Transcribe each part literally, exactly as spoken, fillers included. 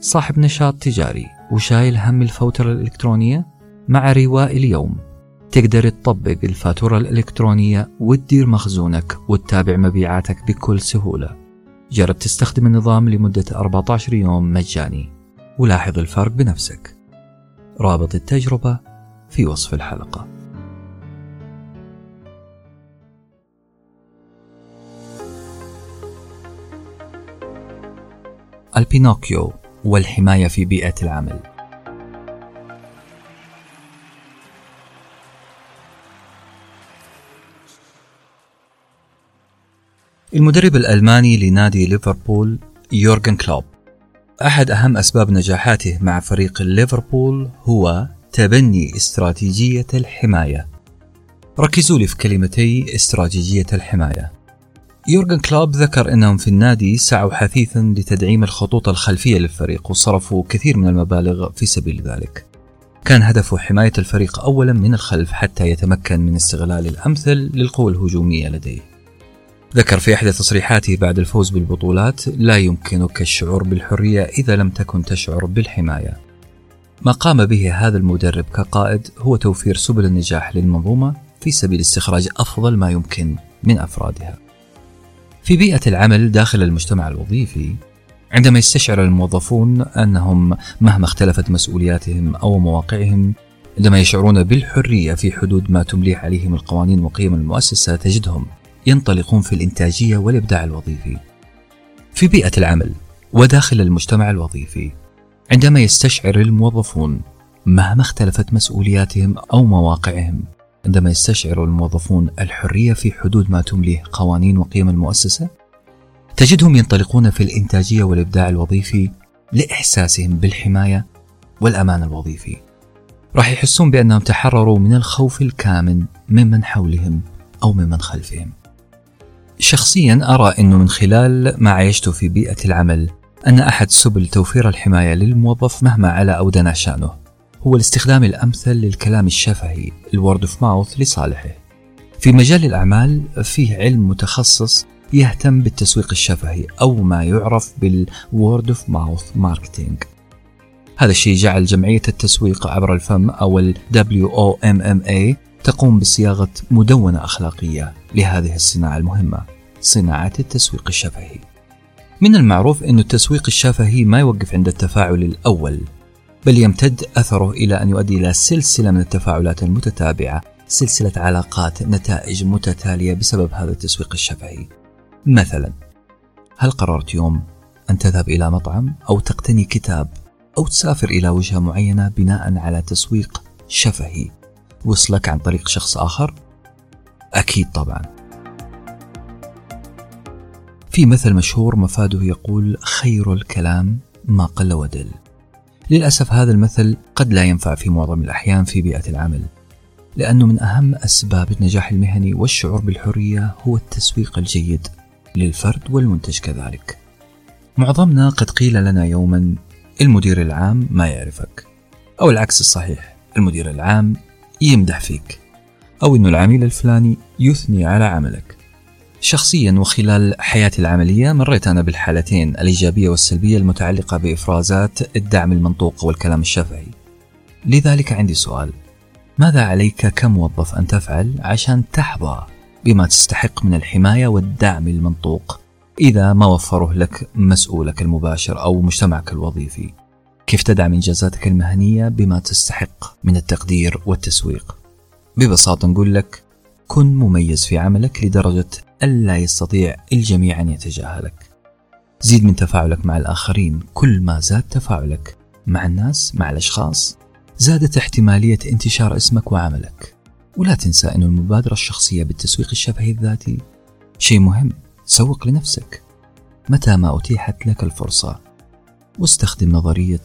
صاحب نشاط تجاري وشايل هم الفواتير الإلكترونية، مع رواء اليوم تقدر تطبق الفاتورة الإلكترونية وتدير مخزونك وتتابع مبيعاتك بكل سهولة. جرب تستخدم النظام لمدة أربعة عشر يوم مجاني ولاحظ الفرق بنفسك. رابط التجربة في وصف الحلقة. البينوكيو والحماية في بيئة العمل. المدرب الألماني لنادي ليفربول يورغن كلوب أحد أهم أسباب نجاحاته مع فريق ليفربول هو تبني استراتيجية الحماية. ركزوا لي في كلمتي استراتيجية الحماية. يورغن كلوب ذكر أنهم في النادي سعوا حثيثا لتدعيم الخطوط الخلفية للفريق وصرفوا كثير من المبالغ في سبيل ذلك. كان هدفه حماية الفريق أولا من الخلف حتى يتمكن من استغلال الأمثل للقوة الهجومية لديه. ذكر في إحدى تصريحاته بعد الفوز بالبطولات: لا يمكنك الشعور بالحرية إذا لم تكن تشعر بالحماية. ما قام به هذا المدرب كقائد هو توفير سبل النجاح للمنظومة في سبيل استخراج أفضل ما يمكن من أفرادها. في بيئة العمل داخل المجتمع الوظيفي، عندما يستشعر الموظفون أنهم مهما اختلفت مسؤولياتهم أو مواقعهم، عندما يشعرون بالحرية في حدود ما تمليه عليهم القوانين وقيم المؤسسة، تجدهم ينطلقون في الإنتاجية والإبداع الوظيفي. في بيئة العمل وداخل المجتمع الوظيفي، عندما يستشعر الموظفون مهما اختلفت مسؤولياتهم أو مواقعهم، عندما يستشعر الموظفون الحرية في حدود ما تمليه قوانين وقيم المؤسسة، تجدهم ينطلقون في الإنتاجية والإبداع الوظيفي لإحساسهم بالحماية والأمان الوظيفي. راح يحسون بأنهم تحرروا من الخوف الكامن ممن حولهم أو ممن خلفهم. شخصيا أرى أنه من خلال ما عيشته في بيئة العمل أن أحد سبل توفير الحماية للموظف مهما على أو دنا شأنه هو الاستخدام الأمثل للكلام الشفهي، الورد اوف ماوث، لصالحه. في مجال الأعمال فيه علم متخصص يهتم بالتسويق الشفهي أو ما يعرف بالورد اوف ماوث ماركتينج. هذا الشيء جعل جمعية التسويق عبر الفم أو ال دبليو أو إم إم إيه تقوم بصياغة مدونة أخلاقية لهذه الصناعة المهمة، صناعة التسويق الشفهي. من المعروف أن التسويق الشفهي ما يوقف عند التفاعل الأول، بل يمتد أثره إلى أن يؤدي إلى سلسلة من التفاعلات المتتابعة، سلسلة علاقات، نتائج متتالية بسبب هذا التسويق الشفهي. مثلا، هل قررت يوم أن تذهب إلى مطعم أو تقتني كتاب أو تسافر إلى وجهة معينة بناء على تسويق شفهي وصلك عن طريق شخص آخر؟ أكيد طبعا. في مثل مشهور مفاده يقول: خير الكلام ما قل ودل. للأسف هذا المثل قد لا ينفع في معظم الأحيان في بيئة العمل، لأنه من أهم أسباب النجاح المهني والشعور بالحرية هو التسويق الجيد للفرد والمنتج كذلك. معظمنا قد قيل لنا يوما: المدير العام ما يعرفك، أو العكس الصحيح، المدير العام يمدح فيك، أو إنه العميل الفلاني يثني على عملك. شخصيا وخلال حياتي العملية مريت أنا بالحالتين، الإيجابية والسلبية المتعلقة بإفرازات الدعم المنطوق والكلام الشفهي. لذلك عندي سؤال: ماذا عليك كموظف أن تفعل عشان تحظى بما تستحق من الحماية والدعم المنطوق إذا ما وفره لك مسؤولك المباشر أو مجتمعك الوظيفي؟ كيف تدعم إنجازاتك المهنية بما تستحق من التقدير والتسويق؟ ببساطة نقول لك: كن مميز في عملك لدرجة ألا يستطيع الجميع أن يتجاهلك. زيد من تفاعلك مع الآخرين. كل ما زاد تفاعلك مع الناس، مع الأشخاص، زادت احتمالية انتشار اسمك وعملك. ولا تنسى أن المبادرة الشخصية بالتسويق الشفهي الذاتي شيء مهم. سوق لنفسك متى ما أتيحت لك الفرصة، واستخدم نظرية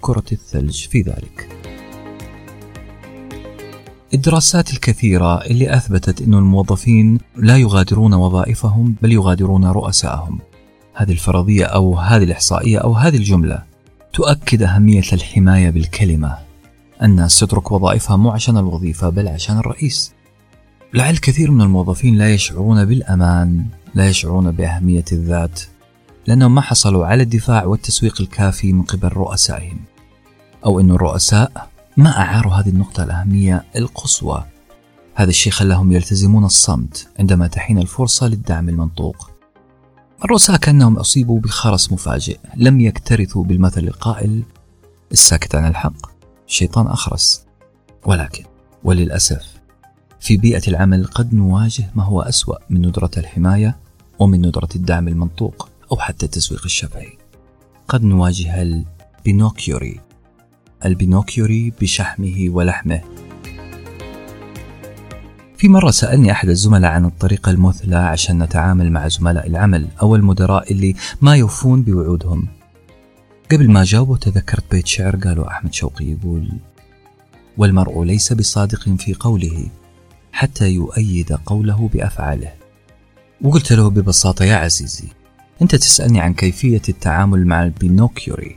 كرة الثلج في ذلك. الدراسات الكثيرة اللي أثبتت أن الموظفين لا يغادرون وظائفهم بل يغادرون رؤسائهم. هذه الفرضية أو هذه الإحصائية أو هذه الجملة تؤكد أهمية الحماية بالكلمة. الناس تترك وظائفها مو عشان الوظيفة بل عشان الرئيس. لعل كثير من الموظفين لا يشعرون بالأمان، لا يشعرون بأهمية الذات، لأنهم ما حصلوا على الدفاع والتسويق الكافي من قبل رؤسائهم، أو أن الرؤساء ما أعاروا هذه النقطة الأهمية القصوى. هذا الشيء خلاهم يلتزمون الصمت عندما تحين الفرصة للدعم المنطوق. الرؤساء كأنهم أصيبوا بخرس مفاجئ، لم يكترثوا بالمثل القائل الساكت عن الحق شيطان أخرس. ولكن وللأسف في بيئة العمل قد نواجه ما هو أسوأ من ندرة الحماية ومن ندرة الدعم المنطوق أو حتى التسويق الشفهي. قد نواجه البينوكيوري البينوكيوري بشحمه ولحمه. في مرة سألني أحد الزملاء عن الطريقة المثلى عشان نتعامل مع زملاء العمل أو المدراء اللي ما يوفون بوعودهم. قبل ما جاوبه تذكرت بيت شعر قاله أحمد شوقي يقول: والمرء ليس بصادق في قوله حتى يؤيد قوله بأفعاله. وقلت له ببساطة: يا عزيزي، أنت تسألني عن كيفية التعامل مع البينوكيوري.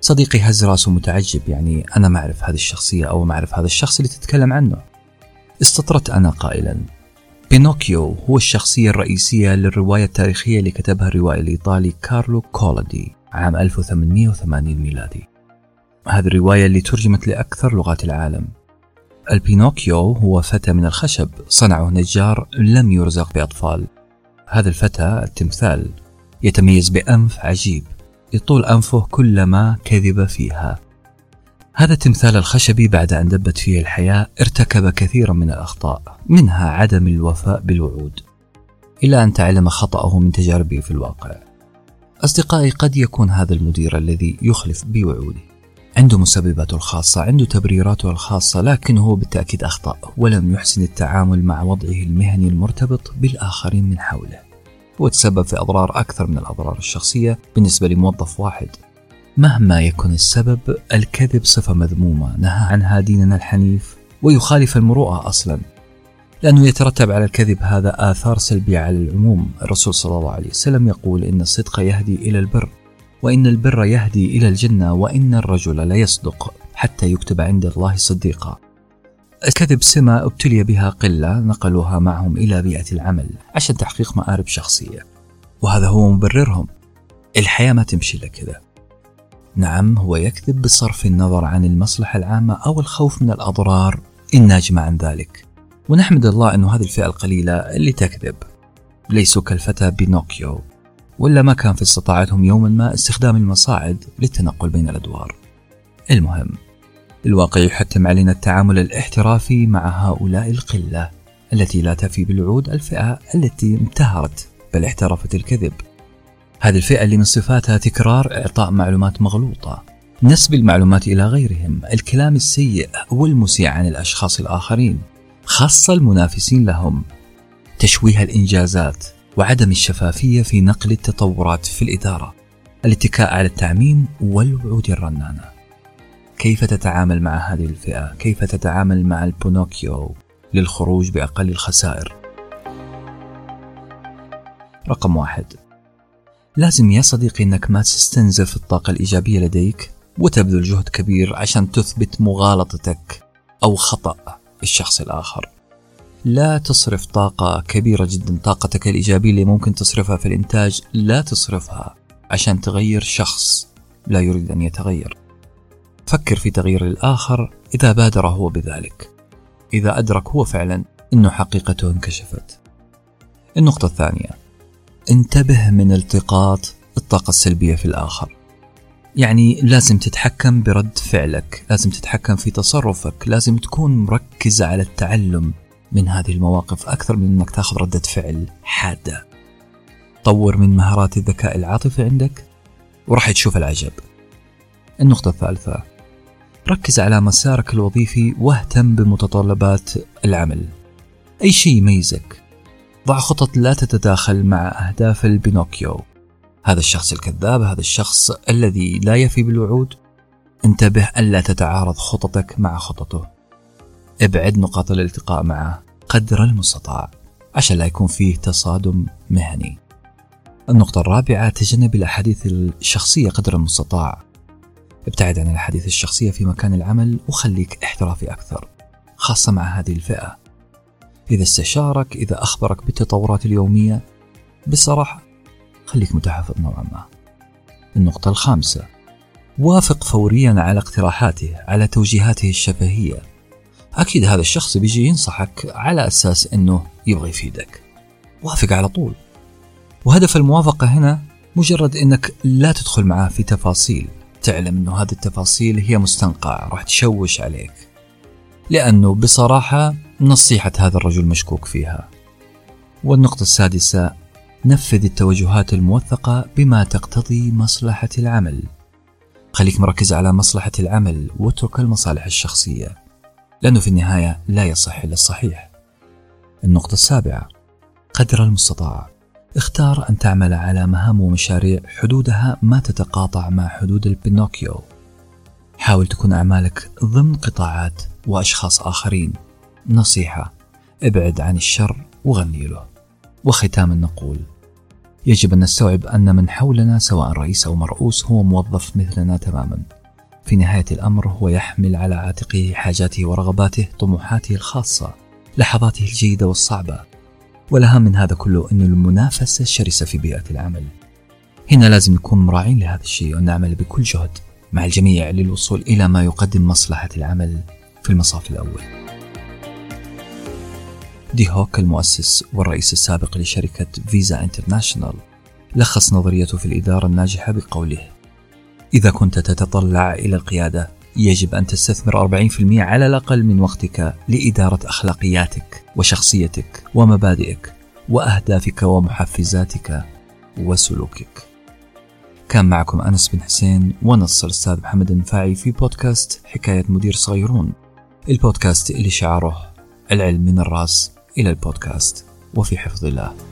صديقي هز راسه متعجب، يعني أنا معرف هذه الشخصية أو معرف هذا الشخص اللي تتكلم عنه. استطرت أنا قائلا: بينوكيو هو الشخصية الرئيسية للرواية التاريخية اللي كتبها الروائي الإيطالي كارلو كولودي عام ألف وثمانمئة وثمانين ميلادي. هذه الرواية اللي ترجمت لأكثر لغات العالم. البينوكيو هو فتى من الخشب صنعه نجار لم يرزق بأطفال. هذا الفتى التمثال يتميز بأنف عجيب يطول أنفه كلما كذب فيها. هذا التمثال الخشبي بعد أن دبت فيه الحياة ارتكب كثيرا من الأخطاء، منها عدم الوفاء بالوعود، إلى أن تعلم خطأه من تجاربه في الواقع. أصدقائي، قد يكون هذا المدير الذي يخلف بوعوده عنده مسبباته الخاصة، عنده تبريراته الخاصة، لكن هو بالتأكيد أخطأ ولم يحسن التعامل مع وضعه المهني المرتبط بالآخرين من حوله، وتسبب في أضرار أكثر من الأضرار الشخصية بالنسبة لموظف واحد. مهما يكن السبب، الكذب صفة مذمومة نهى عنها ديننا الحنيف، ويخالف المروءة أصلا، لأنه يترتب على الكذب هذا آثار سلبية على العموم. الرسول صلى الله عليه وسلم يقول: إن الصدق يهدي إلى البر، وإن البر يهدي إلى الجنة، وإن الرجل لا يصدق حتى يكتب عند الله صديقا. الكذب سمة ابتلي بها قلة نقلوها معهم إلى بيئة العمل عشان تحقيق مآرب شخصية، وهذا هو مبررهم. الحياة ما تمشي لكذا. نعم، هو يكذب بصرف النظر عن المصلحة العامة أو الخوف من الأضرار الناجمة عن ذلك، ونحمد الله أن هذه الفئة القليلة اللي تكذب ليسوا كالفتى بينوكيو، ولا ما كان في استطاعتهم يوما ما استخدام المصاعد للتنقل بين الأدوار. المهم، الواقع يحتم علينا التعامل الاحترافي مع هؤلاء القلة التي لا تفي بالوعود، الفئة التي انتهرت بل احترفت الكذب. هذه الفئة اللي من صفاتها تكرار إعطاء معلومات مغلوطة، نسب المعلومات إلى غيرهم، الكلام السيء والمسيء عن الأشخاص الآخرين خاصة المنافسين لهم، تشويه الإنجازات، وعدم الشفافية في نقل التطورات في الإدارة، الاتكاء على التعميم والوعود الرنانة. كيف تتعامل مع هذه الفئة؟ كيف تتعامل مع البينوكيو للخروج بأقل الخسائر؟ رقم واحد، لازم يا صديقي أنك ما تستنزف الطاقة الإيجابية لديك وتبذل جهد كبير عشان تثبت مغالطتك أو خطأ الشخص الآخر. لا تصرف طاقة كبيرة جدا، طاقتك الإيجابية اللي ممكن تصرفها في الإنتاج لا تصرفها عشان تغير شخص لا يريد أن يتغير. فكر في تغيير الآخر إذا بادر هو بذلك، إذا أدرك هو فعلا أنه حقيقته انكشفت. النقطة الثانية، انتبه من التقاط الطاقة السلبية في الآخر. يعني لازم تتحكم برد فعلك، لازم تتحكم في تصرفك، لازم تكون مركز على التعلم من هذه المواقف أكثر من أنك تأخذ ردة فعل حادة. طور من مهارات الذكاء العاطفي عندك وراح تشوف العجب. النقطة الثالثة، ركز على مسارك الوظيفي واهتم بمتطلبات العمل. أي شيء يميزك، ضع خطط لا تتداخل مع أهداف البينوكيو، هذا الشخص الكذاب، هذا الشخص الذي لا يفي بالوعود. انتبه ألا تتعارض خططك مع خططه، ابعد نقاط الالتقاء معه قدر المستطاع عشان لا يكون فيه تصادم مهني. النقطة الرابعة، تجنب الأحاديث الشخصية قدر المستطاع. ابتعد عن الأحاديث الشخصية في مكان العمل وخليك احترافي أكثر، خاصة مع هذه الفئة. إذا استشارك، إذا أخبرك بالتطورات اليومية، بصراحة خليك متحفظ نوعا ما. النقطة الخامسة، وافق فوريا على اقتراحاته، على توجيهاته الشفهية. أكيد هذا الشخص بيجي ينصحك على أساس أنه يبغي يفيدك، وافق على طول. وهدف الموافقة هنا مجرد أنك لا تدخل معاه في تفاصيل تعلم أنه هذه التفاصيل هي مستنقعة راح تشوش عليك، لأنه بصراحة نصيحة هذا الرجل مشكوك فيها. والنقطة السادسة، نفذ التوجهات الموثقة بما تقتضي مصلحة العمل. خليك مركز على مصلحة العمل واترك المصالح الشخصية، لأنه في النهاية لا يصح إلا الصحيح. النقطة السابعة، قدر المستطاع، اختار أن تعمل على مهام ومشاريع حدودها ما تتقاطع مع حدود البينوكيو. حاول تكون أعمالك ضمن قطاعات وأشخاص آخرين. نصيحة، ابعد عن الشر وغني له. وختاما نقول يجب أن نستوعب أن من حولنا سواء رئيس أو مرؤوس هو موظف مثلنا تماما. في نهاية الأمر هو يحمل على عاتقه حاجاته ورغباته، طموحاته الخاصة، لحظاته الجيدة والصعبة. والأهم من هذا كله أن المنافسة الشرسة في بيئة العمل. هنا لازم نكون مراعين لهذا الشيء ونعمل بكل جهد مع الجميع للوصول إلى ما يقدم مصلحة العمل في المصاف الأول. ديي هوك المؤسس والرئيس السابق لشركة فيزا انترناشنال لخص نظريته في الإدارة الناجحة بقوله: إذا كنت تتطلع إلى القيادة يجب أن تستثمر أربعين بالمئة على الأقل من وقتك لإدارة أخلاقياتك وشخصيتك ومبادئك وأهدافك ومحفزاتك وسلوكك. كان معكم أنس بن حسين ونصر الأستاذ محمد النفاعي في بودكاست حكاية مدير صغيرون، البودكاست اللي شعاره العلم من الرأس إلى البودكاست، وفي حفظ الله.